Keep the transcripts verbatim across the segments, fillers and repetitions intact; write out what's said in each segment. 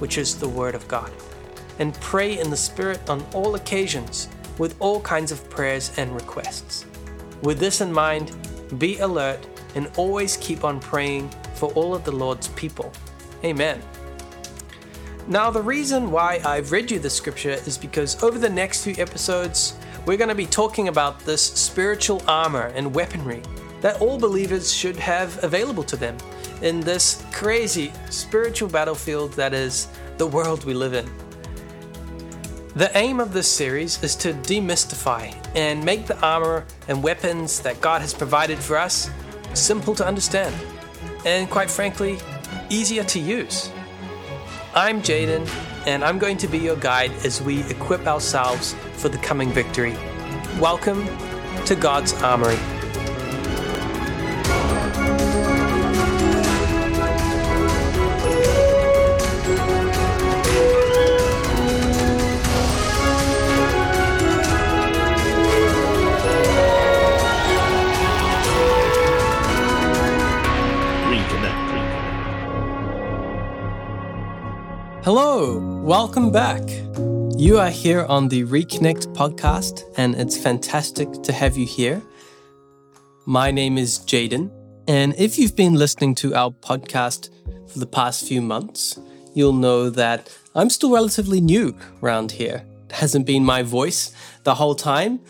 which is the word of God. And pray in the Spirit on all occasions, with all kinds of prayers and requests. With this in mind, be alert and always keep on praying for all of the Lord's people. Amen. Now, the reason why I've read you this scripture is because over the next few episodes, we're going to be talking about this spiritual armor and weaponry that all believers should have available to them in this crazy spiritual battlefield that is the world we live in. The aim of this series is to demystify and make the armor and weapons that God has provided for us simple to understand and, quite frankly, easier to use. I'm Jayden, and I'm going to be your guide as we equip ourselves for the coming victory. Welcome to God's Armory. Hello, welcome back. You are here on the Reconnect podcast, and it's fantastic to have you here. My name is Jayden, and if you've been listening to our podcast for the past few months, you'll know that I'm still relatively new around here. It hasn't been my voice the whole time,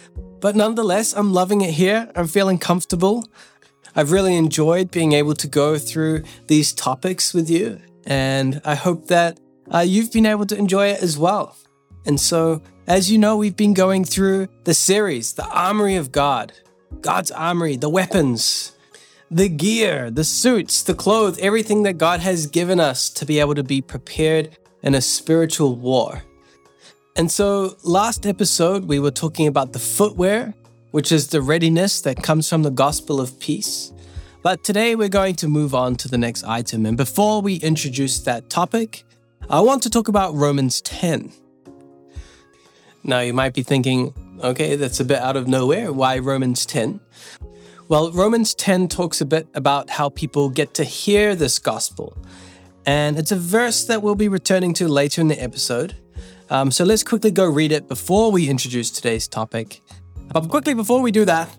but nonetheless, I'm loving it here. I'm feeling comfortable. I've really enjoyed being able to go through these topics with you, and I hope that Uh, you've been able to enjoy it as well. And so, as you know, we've been going through the series, the Armory of God, God's Armory, the weapons, the gear, the suits, the clothes, everything that God has given us to be able to be prepared in a spiritual war. And so last episode, we were talking about the footwear, which is the readiness that comes from the gospel of peace. But today we're going to move on to the next item. And before we introduce that topic, I want to talk about Romans ten. Now, you might be thinking, okay, that's a bit out of nowhere. Why Romans ten? Well, Romans ten talks a bit about how people get to hear this gospel. And it's a verse that we'll be returning to later in the episode. Um, so let's quickly go read it before we introduce today's topic. But quickly before we do that,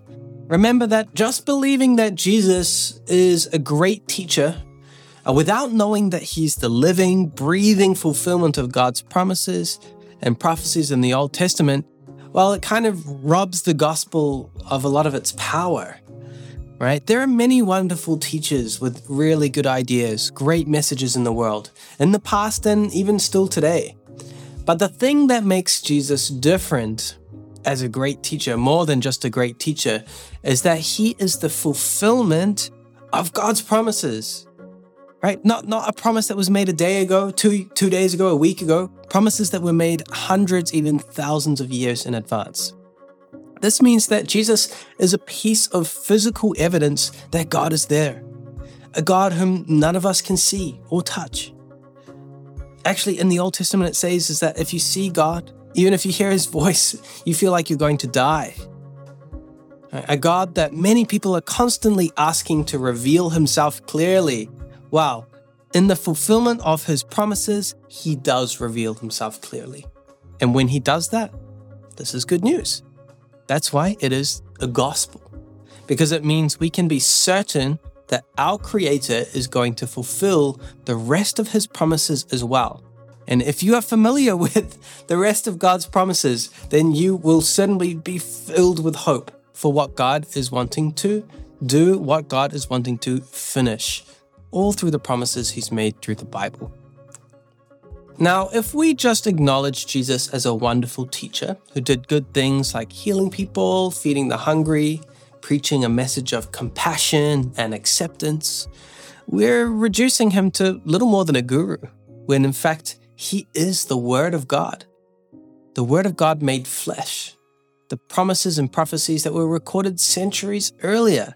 remember that just believing that Jesus is a great teacher without knowing that he's the living, breathing fulfillment of God's promises and prophecies in the Old Testament, well, it kind of robs the gospel of a lot of its power, right? There are many wonderful teachers with really good ideas, great messages in the world, in the past and even still today. But the thing that makes Jesus different as a great teacher, more than just a great teacher, is that he is the fulfillment of God's promises. Right? Not not a promise that was made a day ago, two, two days ago, a week ago. Promises that were made hundreds, even thousands of years in advance. This means that Jesus is a piece of physical evidence that God is there. A God whom none of us can see or touch. Actually, in the Old Testament, it says is that if you see God, even if you hear his voice, you feel like you're going to die. A God that many people are constantly asking to reveal himself clearly. Wow, in the fulfillment of his promises, he does reveal himself clearly. And when he does that, this is good news. That's why it is a gospel, because it means we can be certain that our Creator is going to fulfill the rest of his promises as well, And if you are familiar with the rest of God's promises, then you will certainly be filled with hope for what God is wanting to do, what God is wanting to finish, all through the promises he's made through the Bible. Now, if we just acknowledge Jesus as a wonderful teacher who did good things like healing people, feeding the hungry, preaching a message of compassion and acceptance, we're reducing him to little more than a guru, when in fact, he is the Word of God. The Word of God made flesh, the promises and prophecies that were recorded centuries earlier.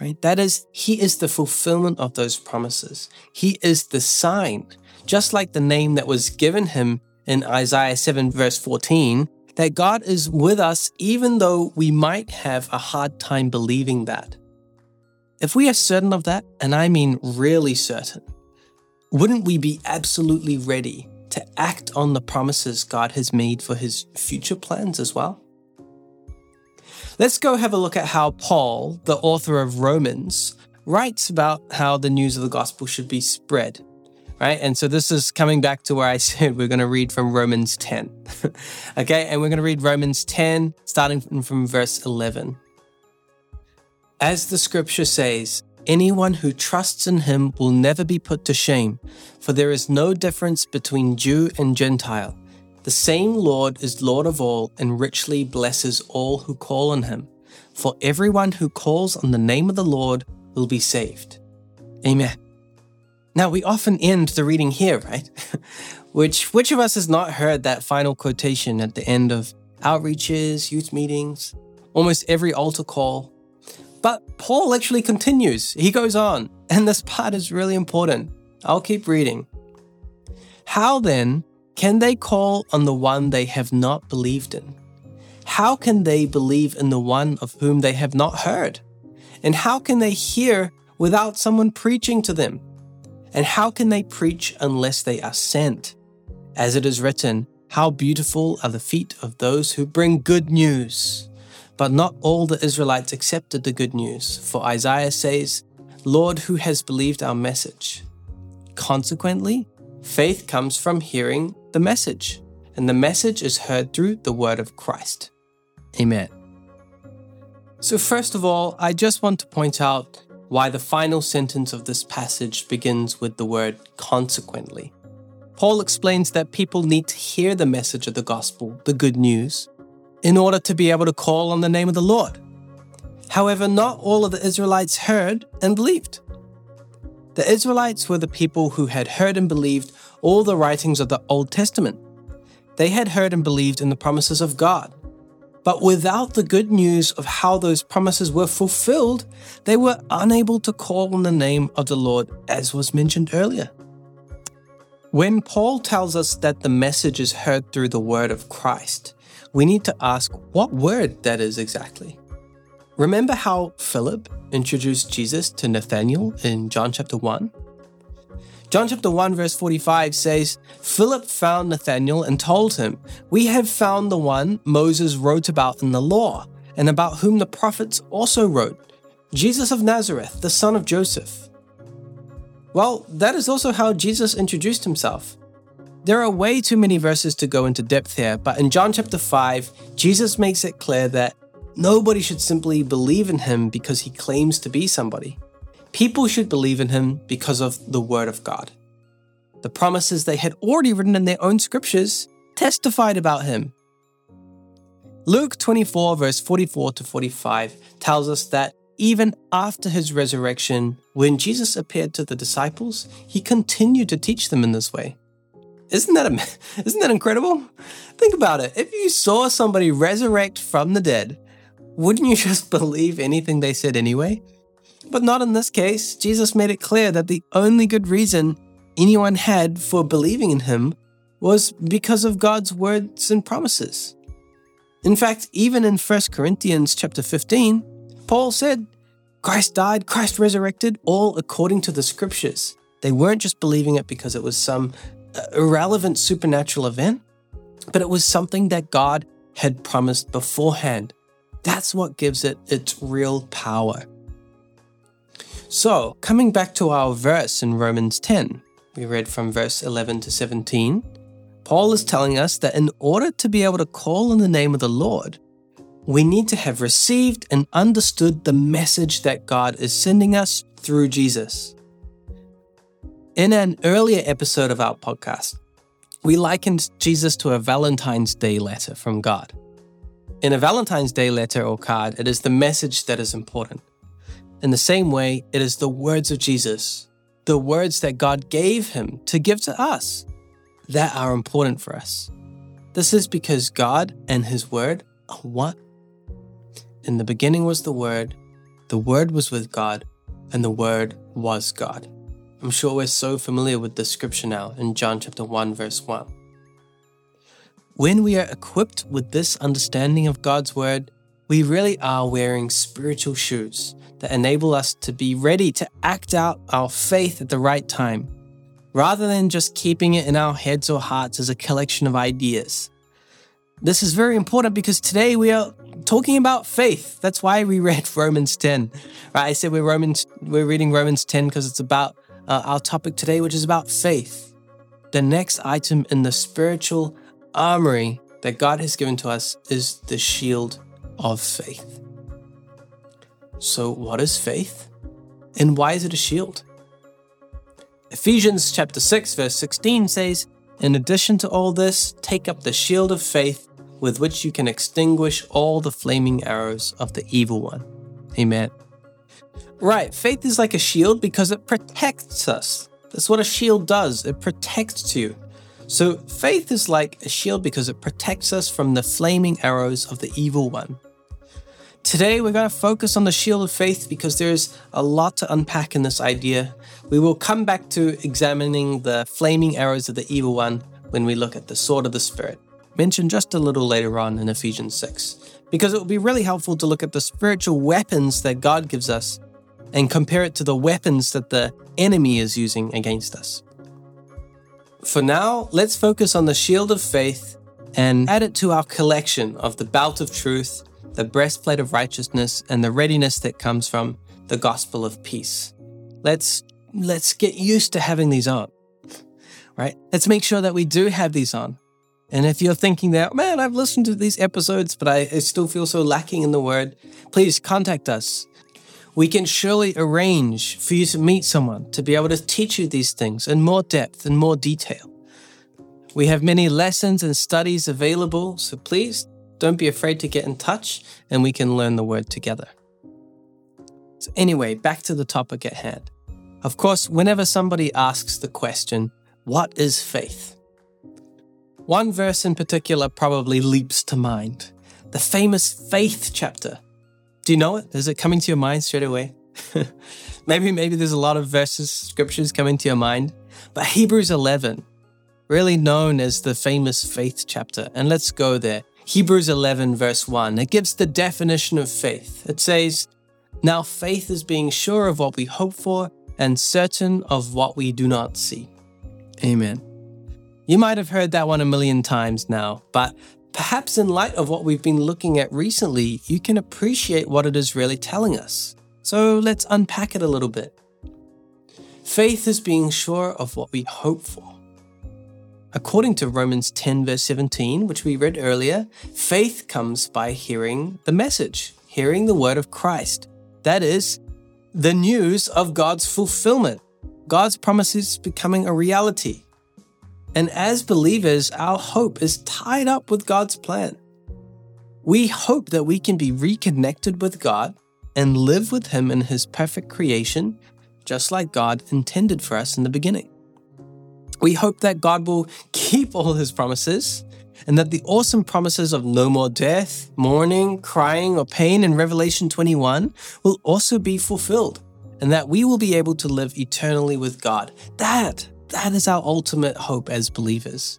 Right? That is, he is the fulfillment of those promises. He is the sign, just like the name that was given him in Isaiah seven verse fourteen, that God is with us even though we might have a hard time believing that. If we are certain of that, and I mean really certain, wouldn't we be absolutely ready to act on the promises God has made for his future plans as well? Let's go have a look at how Paul, the author of Romans, writes about how the news of the gospel should be spread, right? And so this is coming back to where I said we're going to read from Romans ten, okay? And we're going to read Romans ten, starting from verse eleven. As the scripture says, anyone who trusts in him will never be put to shame, for there is no difference between Jew and Gentile. The same Lord is Lord of all and richly blesses all who call on him. For everyone who calls on the name of the Lord will be saved. Amen. Now we often end the reading here, right? Which, which of us has not heard that final quotation at the end of outreaches, youth meetings, almost every altar call? But Paul actually continues. He goes on, and this part is really important. I'll keep reading. How then can they call on the one they have not believed in? How can they believe in the one of whom they have not heard? And how can they hear without someone preaching to them? And how can they preach unless they are sent? As it is written, how beautiful are the feet of those who bring good news. But not all the Israelites accepted the good news, for Isaiah says, Lord, who has believed our message? Consequently, faith comes from hearing the message, and the message is heard through the word of Christ. Amen. So first of all, I just want to point out why the final sentence of this passage begins with the word consequently. Paul explains that people need to hear the message of the gospel, the good news, in order to be able to call on the name of the Lord. However, not all of the Israelites heard and believed. The Israelites were the people who had heard and believed all the writings of the Old Testament. They had heard and believed in the promises of God. But without the good news of how those promises were fulfilled, they were unable to call on the name of the Lord, as was mentioned earlier. When Paul tells us that the message is heard through the word of Christ, we need to ask what word that is exactly. Remember how Philip introduced Jesus to Nathanael in John chapter one? John chapter one verse forty-five says, Philip found Nathanael and told him, we have found the one Moses wrote about in the law, and about whom the prophets also wrote, Jesus of Nazareth, the son of Joseph. Well, that is also how Jesus introduced himself. There are way too many verses to go into depth here, but in John chapter five, Jesus makes it clear that nobody should simply believe in him because he claims to be somebody. People should believe in him because of the word of God. The promises they had already written in their own scriptures testified about him. Luke twenty-four verse forty-four to forty-five tells us that even after his resurrection, when Jesus appeared to the disciples, he continued to teach them in this way. Isn't that, isn't that incredible? Think about it. If you saw somebody resurrect from the dead, wouldn't you just believe anything they said anyway? But not in this case. Jesus made it clear that the only good reason anyone had for believing in him was because of God's words and promises. In fact, even in First Corinthians chapter fifteen, Paul said, Christ died, Christ resurrected, all according to the scriptures. They weren't just believing it because it was some irrelevant supernatural event, but it was something that God had promised beforehand. That's what gives it its real power. So, coming back to our verse in Romans ten, we read from verse eleven to seventeen, Paul is telling us that in order to be able to call on the name of the Lord, we need to have received and understood the message that God is sending us through Jesus. In an earlier episode of our podcast, we likened Jesus to a Valentine's Day letter from God. In a Valentine's Day letter or card, it is the message that is important. In the same way, it is the words of Jesus, the words that God gave him to give to us, that are important for us. This is because God and his word are one. In the beginning was the Word, the Word was with God, and the Word was God. I'm sure we're so familiar with this scripture now in John chapter one, verse one. When we are equipped with this understanding of God's Word, we really are wearing spiritual shoes that enable us to be ready to act out our faith at the right time, rather than just keeping it in our heads or hearts as a collection of ideas. This is very important because today we are talking about faith. That's why we read Romans ten. Right? I said we're Romans. We're reading Romans ten because it's about Uh, our topic today, which is about faith, the next item in the spiritual armory that God has given to us is the shield of faith. So what is faith? And why is it a shield? Ephesians chapter six, verse sixteen says, "In addition to all this, take up the shield of faith with which you can extinguish all the flaming arrows of the evil one." Amen. Right, faith is like a shield because it protects us. That's what a shield does. It protects you. So faith is like a shield because it protects us from the flaming arrows of the evil one. Today, we're going to focus on the shield of faith because there's a lot to unpack in this idea. We will come back to examining the flaming arrows of the evil one when we look at the sword of the Spirit, mentioned just a little later on in Ephesians six, because it will be really helpful to look at the spiritual weapons that God gives us and compare it to the weapons that the enemy is using against us. For now, let's focus on the shield of faith and add it to our collection of the belt of truth, the breastplate of righteousness, and the readiness that comes from the gospel of peace. Let's let's get used to having these on, right? Let's make sure that we do have these on. And if you're thinking that, man, I've listened to these episodes, but I, I still feel so lacking in the word, please contact us. We can surely arrange for you to meet someone to be able to teach you these things in more depth and more detail. We have many lessons and studies available, so please don't be afraid to get in touch and we can learn the word together. So anyway, back to the topic at hand. Of course, whenever somebody asks the question, what is faith? One verse in particular probably leaps to mind, the famous faith chapter. Do you know it? Is it coming to your mind straight away? maybe, maybe there's a lot of verses, scriptures coming to your mind, but Hebrews eleven, really known as the famous faith chapter. And let's go there. Hebrews eleven, verse one, it gives the definition of faith. It says, "Now faith is being sure of what we hope for and certain of what we do not see." Amen. You might have heard that one a million times now, but perhaps in light of what we've been looking at recently, you can appreciate what it is really telling us. So let's unpack it a little bit. Faith is being sure of what we hope for. According to Romans ten, verse seventeen, which we read earlier, faith comes by hearing the message, hearing the word of Christ. That is, the news of God's fulfillment, God's promises becoming a reality. And as believers, our hope is tied up with God's plan. We hope that we can be reconnected with God and live with Him in His perfect creation, just like God intended for us in the beginning. We hope that God will keep all His promises and that the awesome promises of no more death, mourning, crying, or pain in Revelation twenty-one will also be fulfilled and that we will be able to live eternally with God. That That is our ultimate hope as believers.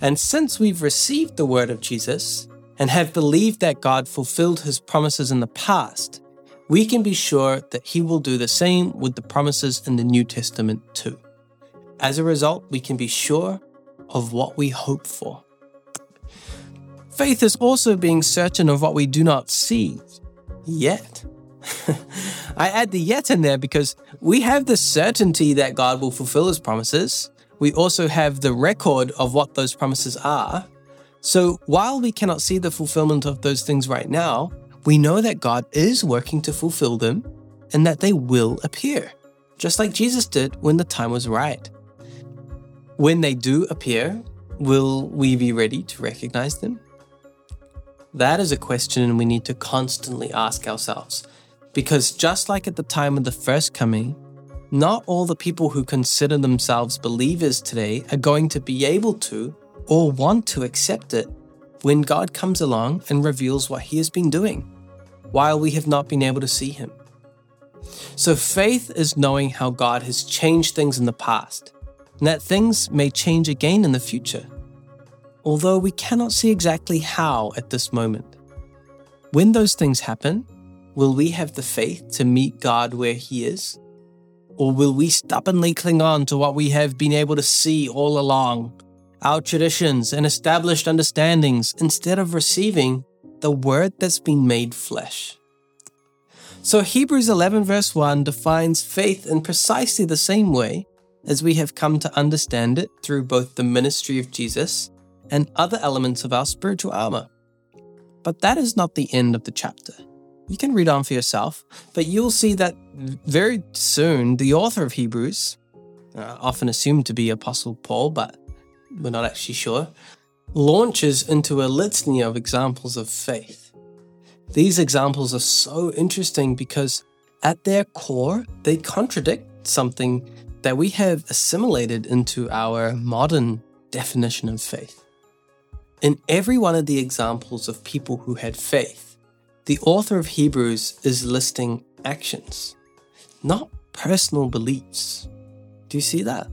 And since we've received the word of Jesus and have believed that God fulfilled His promises in the past, we can be sure that He will do the same with the promises in the New Testament too. As a result, we can be sure of what we hope for. Faith is also being certain of what we do not see yet. I add the yet in there because we have the certainty that God will fulfill his promises. We also have the record of what those promises are. So while we cannot see the fulfillment of those things right now, we know that God is working to fulfill them and that they will appear, just like Jesus did when the time was right. When they do appear, will we be ready to recognize them? That is a question we need to constantly ask ourselves, because just like at the time of the first coming, not all the people who consider themselves believers today are going to be able to or want to accept it when God comes along and reveals what he has been doing, while we have not been able to see him. So faith is knowing how God has changed things in the past, and that things may change again in the future, although we cannot see exactly how at this moment. When those things happen, will we have the faith to meet God where he is? Or will we stubbornly cling on to what we have been able to see all along, our traditions and established understandings, instead of receiving the word that's been made flesh? So Hebrews eleven verse one defines faith in precisely the same way as we have come to understand it through both the ministry of Jesus and other elements of our spiritual armor. But that is not the end of the chapter. You can read on for yourself, but you'll see that very soon the author of Hebrews, uh, often assumed to be Apostle Paul, but we're not actually sure, launches into a litany of examples of faith. These examples are so interesting because at their core, they contradict something that we have assimilated into our modern definition of faith. In every one of the examples of people who had faith, the author of Hebrews is listing actions, not personal beliefs. Do you see that?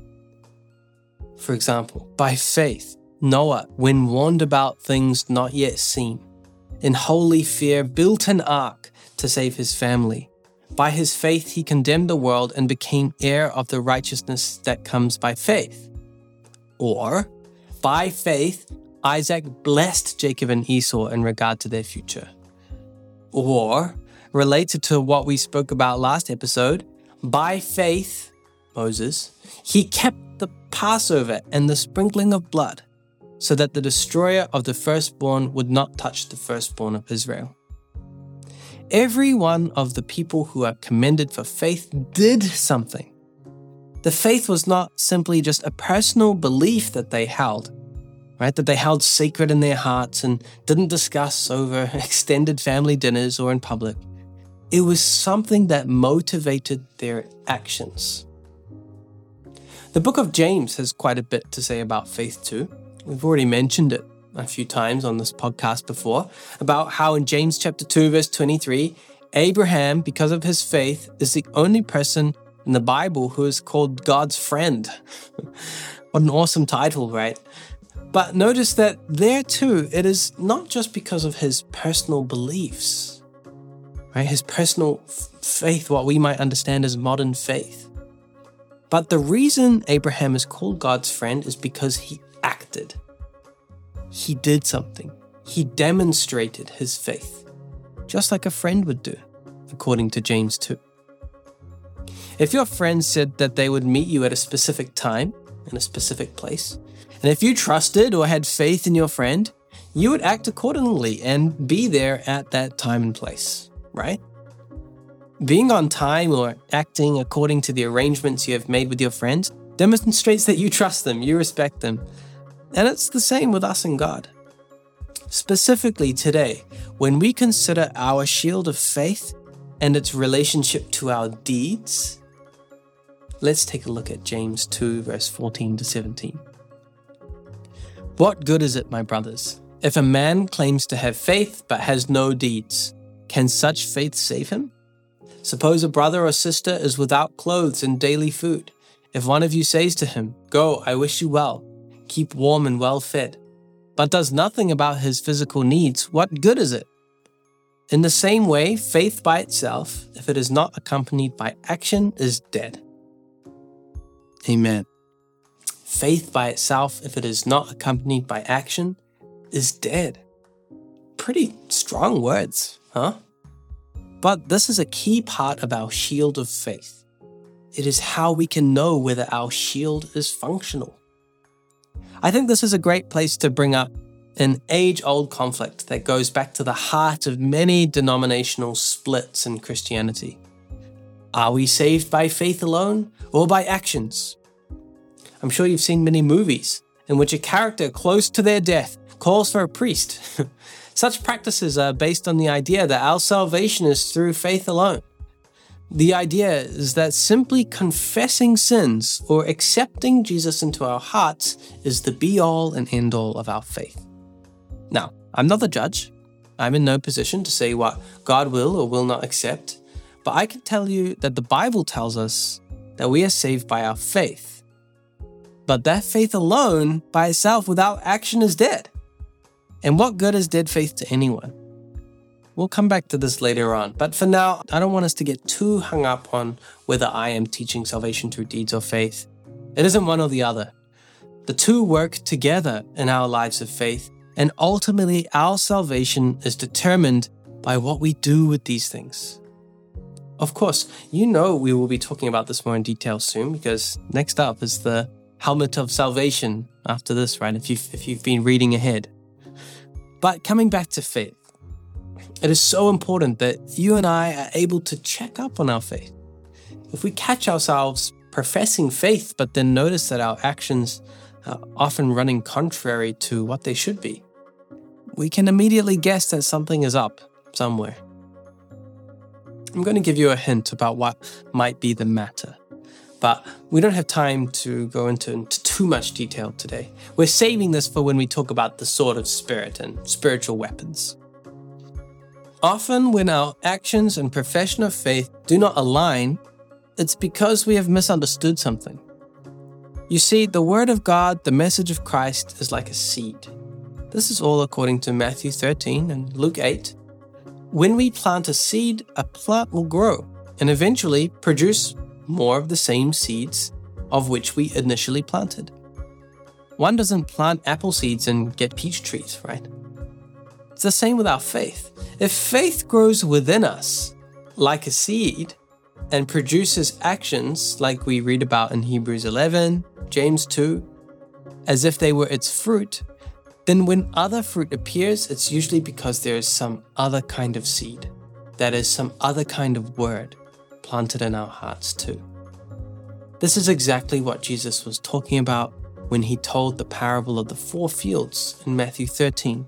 For example, by faith, Noah, when warned about things not yet seen, in holy fear built an ark to save his family. By his faith, he condemned the world and became heir of the righteousness that comes by faith. Or, by faith, Isaac blessed Jacob and Esau in regard to their future. Or, related to what we spoke about last episode, by faith, Moses, he kept the Passover and the sprinkling of blood so that the destroyer of the firstborn would not touch the firstborn of Israel. Every one of the people who are commended for faith did something. The faith was not simply just a personal belief that they held, right? That they held sacred in their hearts and didn't discuss over extended family dinners or in public. It was something that motivated their actions. The book of James has quite a bit to say about faith too. We've already mentioned it a few times on this podcast before, about how in James chapter two, verse twenty-three, Abraham, because of his faith, is the only person in the Bible who is called God's friend. What an awesome title, right? But notice that there too, it is not just because of his personal beliefs, right? His personal f- faith, what we might understand as modern faith. But the reason Abraham is called God's friend is because he acted. He did something. He demonstrated his faith, just like a friend would do, according to James two. If your friend said that they would meet you at a specific time, in a specific place, and if you trusted or had faith in your friend, you would act accordingly and be there at that time and place, right? Being on time or acting according to the arrangements you have made with your friend demonstrates that you trust them, you respect them. And it's the same with us and God. Specifically today, when we consider our shield of faith and its relationship to our deeds, let's take a look at James two, verse fourteen to seventeen. What good is it, my brothers, if a man claims to have faith but has no deeds? Can such faith save him? Suppose a brother or sister is without clothes and daily food. If one of you says to him, "Go, I wish you well, keep warm and well fed," but does nothing about his physical needs, what good is it? In the same way, faith by itself, if it is not accompanied by action, is dead. Amen. Faith by itself, if it is not accompanied by action, is dead. Pretty strong words, huh? But this is a key part of our shield of faith. It is how we can know whether our shield is functional. I think this is a great place to bring up an age-old conflict that goes back to the heart of many denominational splits in Christianity. Are we saved by faith alone or by actions? I'm sure you've seen many movies in which a character close to their death calls for a priest. Such practices are based on the idea that our salvation is through faith alone. The idea is that simply confessing sins or accepting Jesus into our hearts is the be-all and end-all of our faith. Now, I'm not the judge. I'm in no position to say what God will or will not accept, but I can tell you that the Bible tells us that we are saved by our faith. But that faith alone by itself without action is dead. And what good is dead faith to anyone? We'll come back to this later on, but for now, I don't want us to get too hung up on whether I am teaching salvation through deeds or faith. It isn't one or the other. The two work together in our lives of faith, and ultimately our salvation is determined by what we do with these things. Of course, you know we will be talking about this more in detail soon, because next up is the helmet of salvation after this, right? If you've, if you've been reading ahead. But coming back to faith, it is so important that you and I are able to check up on our faith. If we catch ourselves professing faith, but then notice that our actions are often running contrary to what they should be, we can immediately guess that something is up somewhere. I'm going to give you a hint about what might be the matter, but we don't have time to go into, into too much detail today. We're saving this for when we talk about the sword of spirit and spiritual weapons. Often when our actions and profession of faith do not align, it's because we have misunderstood something. You see, the word of God, the message of Christ, is like a seed. This is all according to Matthew thirteen and Luke eight. When we plant a seed, a plant will grow and eventually produce more of the same seeds of which we initially planted. One doesn't plant apple seeds and get peach trees, right? It's the same with our faith. If faith grows within us like a seed and produces actions like we read about in Hebrews eleven, James two, as if they were its fruit, then when other fruit appears, it's usually because there is some other kind of seed, that is, some other kind of word planted in our hearts too. This is exactly what Jesus was talking about when he told the parable of the four fields in Matthew thirteen.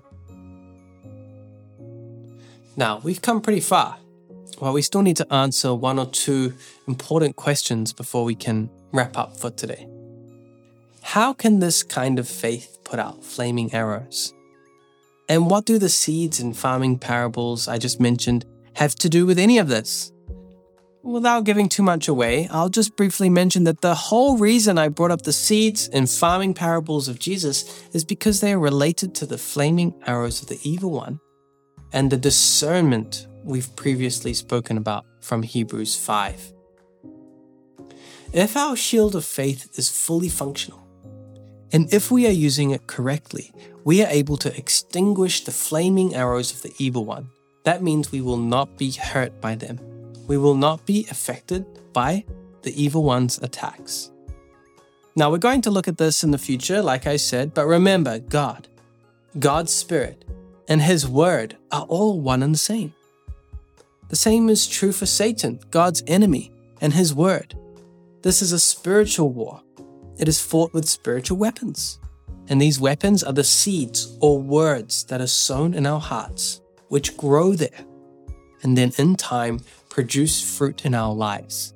Now, we've come pretty far. While we still need to answer one or two important questions before we can wrap up for today. How can this kind of faith put out flaming arrows? And what do the seeds and farming parables I just mentioned have to do with any of this? Without giving too much away, I'll just briefly mention that the whole reason I brought up the seeds and farming parables of Jesus is because they are related to the flaming arrows of the evil one. And the discernment we've previously spoken about from Hebrews five. If our shield of faith is fully functional, and if we are using it correctly, we are able to extinguish the flaming arrows of the evil one. That means we will not be hurt by them. We will not be affected by the evil one's attacks. Now, we're going to look at this in the future, like I said, but remember, God, God's Spirit, and his word are all one and the same. The same is true for Satan, God's enemy, and his word. This is a spiritual war. It is fought with spiritual weapons. And these weapons are the seeds or words that are sown in our hearts, which grow there, and then in time produce fruit in our lives.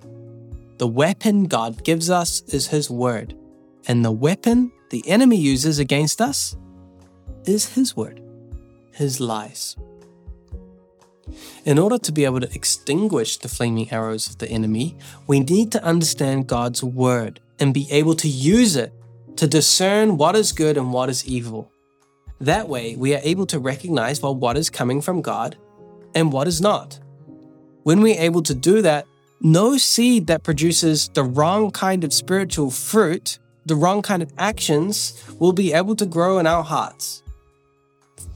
The weapon God gives us is his word, and the weapon the enemy uses against us is his word. His lies. In order to be able to extinguish the flaming arrows of the enemy, we need to understand God's word and be able to use it to discern what is good and what is evil. That way, we are able to recognize well, what is coming from God and what is not. When we're able to do that, no seed that produces the wrong kind of spiritual fruit, the wrong kind of actions, will be able to grow in our hearts.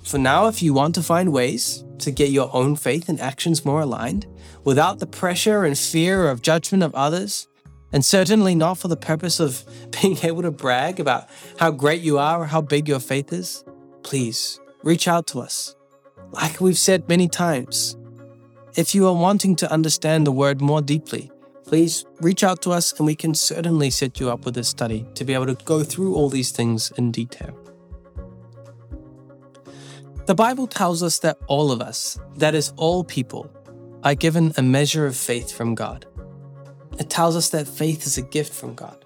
For now, if you want to find ways to get your own faith and actions more aligned, without the pressure and fear of judgment of others, and certainly not for the purpose of being able to brag about how great you are or how big your faith is, please reach out to us. Like we've said many times, if you are wanting to understand the word more deeply, please reach out to us and we can certainly set you up with a study to be able to go through all these things in detail. The Bible tells us that all of us, that is all people, are given a measure of faith from God. It tells us that faith is a gift from God.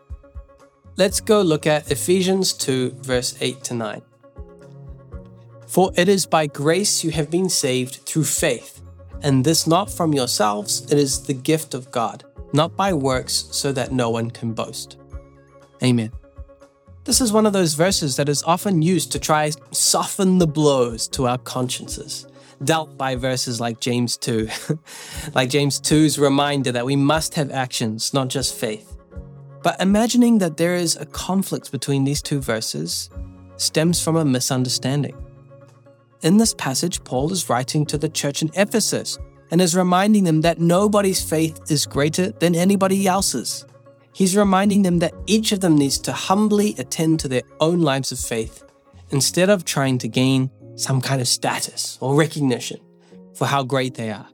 Let's go look at Ephesians two, verse eight to nine. For it is by grace you have been saved through faith, and this not from yourselves, it is the gift of God, not by works, so that no one can boast. Amen. This is one of those verses that is often used to try soften the blows to our consciences, dealt by verses like James two. Like James two's reminder that we must have actions, not just faith. But imagining that there is a conflict between these two verses stems from a misunderstanding. In this passage, Paul is writing to the church in Ephesus and is reminding them that nobody's faith is greater than anybody else's. He's reminding them that each of them needs to humbly attend to their own lives of faith instead of trying to gain some kind of status or recognition for how great they are.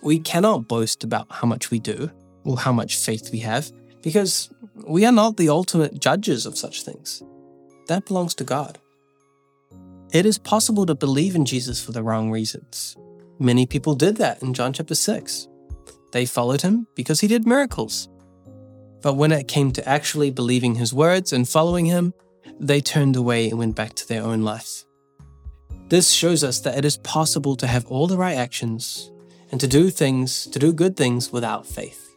We cannot boast about how much we do or how much faith we have because we are not the ultimate judges of such things. That belongs to God. It is possible to believe in Jesus for the wrong reasons. Many people did that in John chapter six. They followed him because he did miracles. But when it came to actually believing his words and following him, they turned away and went back to their own life. This shows us that it is possible to have all the right actions and to do things, to do good things without faith.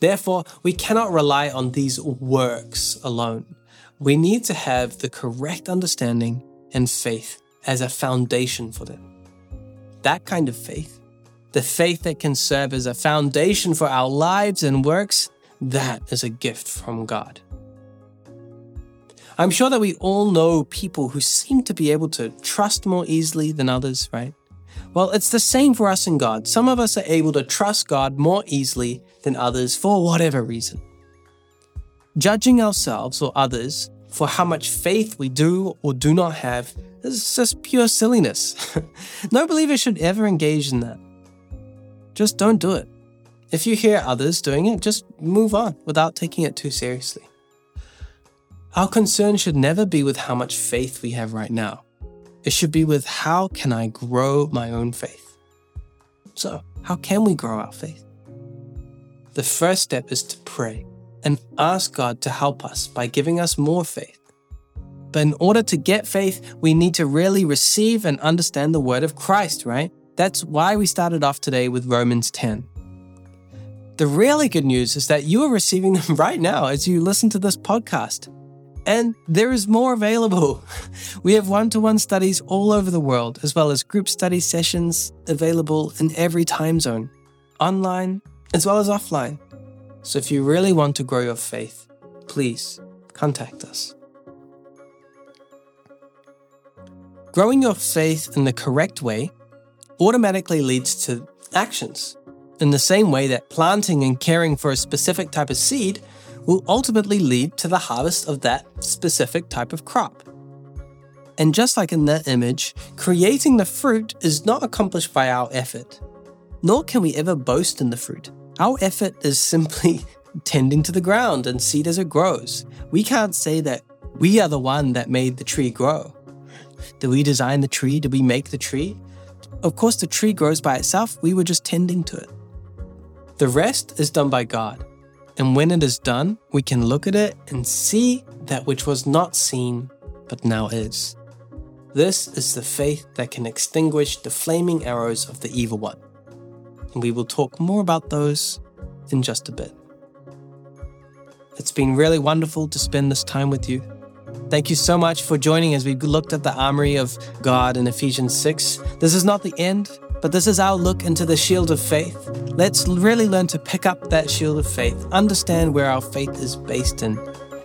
Therefore, we cannot rely on these works alone. We need to have the correct understanding and faith as a foundation for them. That kind of faith, the faith that can serve as a foundation for our lives and works, that is a gift from God. I'm sure that we all know people who seem to be able to trust more easily than others, right? Well, it's the same for us and God. Some of us are able to trust God more easily than others for whatever reason. Judging ourselves or others for how much faith we do or do not have is just pure silliness. No believer should ever engage in that. Just don't do it. If you hear others doing it, just move on without taking it too seriously. Our concern should never be with how much faith we have right now. It should be with how can I grow my own faith? So, how can we grow our faith? The first step is to pray and ask God to help us by giving us more faith. But in order to get faith, we need to really receive and understand the word of Christ, right? That's why we started off today with Romans ten. The really good news is that you are receiving them right now as you listen to this podcast. And there is more available. We have one-to-one studies all over the world, as well as group study sessions available in every time zone, online as well as offline. So if you really want to grow your faith, please contact us. Growing your faith in the correct way automatically leads to actions, in the same way that planting and caring for a specific type of seed will ultimately lead to the harvest of that specific type of crop. And just like in that image, creating the fruit is not accomplished by our effort, nor can we ever boast in the fruit. Our effort is simply tending to the ground and seed as it grows. We can't say that we are the one that made the tree grow. Did we design the tree? Did we make the tree? Of course, the tree grows by itself. We were just tending to it. The rest is done by God. And when it is done, we can look at it and see that which was not seen, but now is. This is the faith that can extinguish the flaming arrows of the evil one. And we will talk more about those in just a bit. It's been really wonderful to spend this time with you. Thank you so much for joining as we looked at the armory of God in Ephesians six. This is not the end, but this is our look into the shield of faith. Let's really learn to pick up that shield of faith, understand where our faith is based in,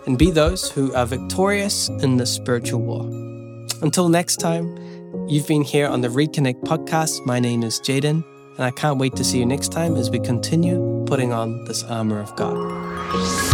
and be those who are victorious in the spiritual war. Until next time, you've been here on the Reconnect podcast. My name is Jayden, and and I can't wait to see you next time as we continue putting on this armor of God.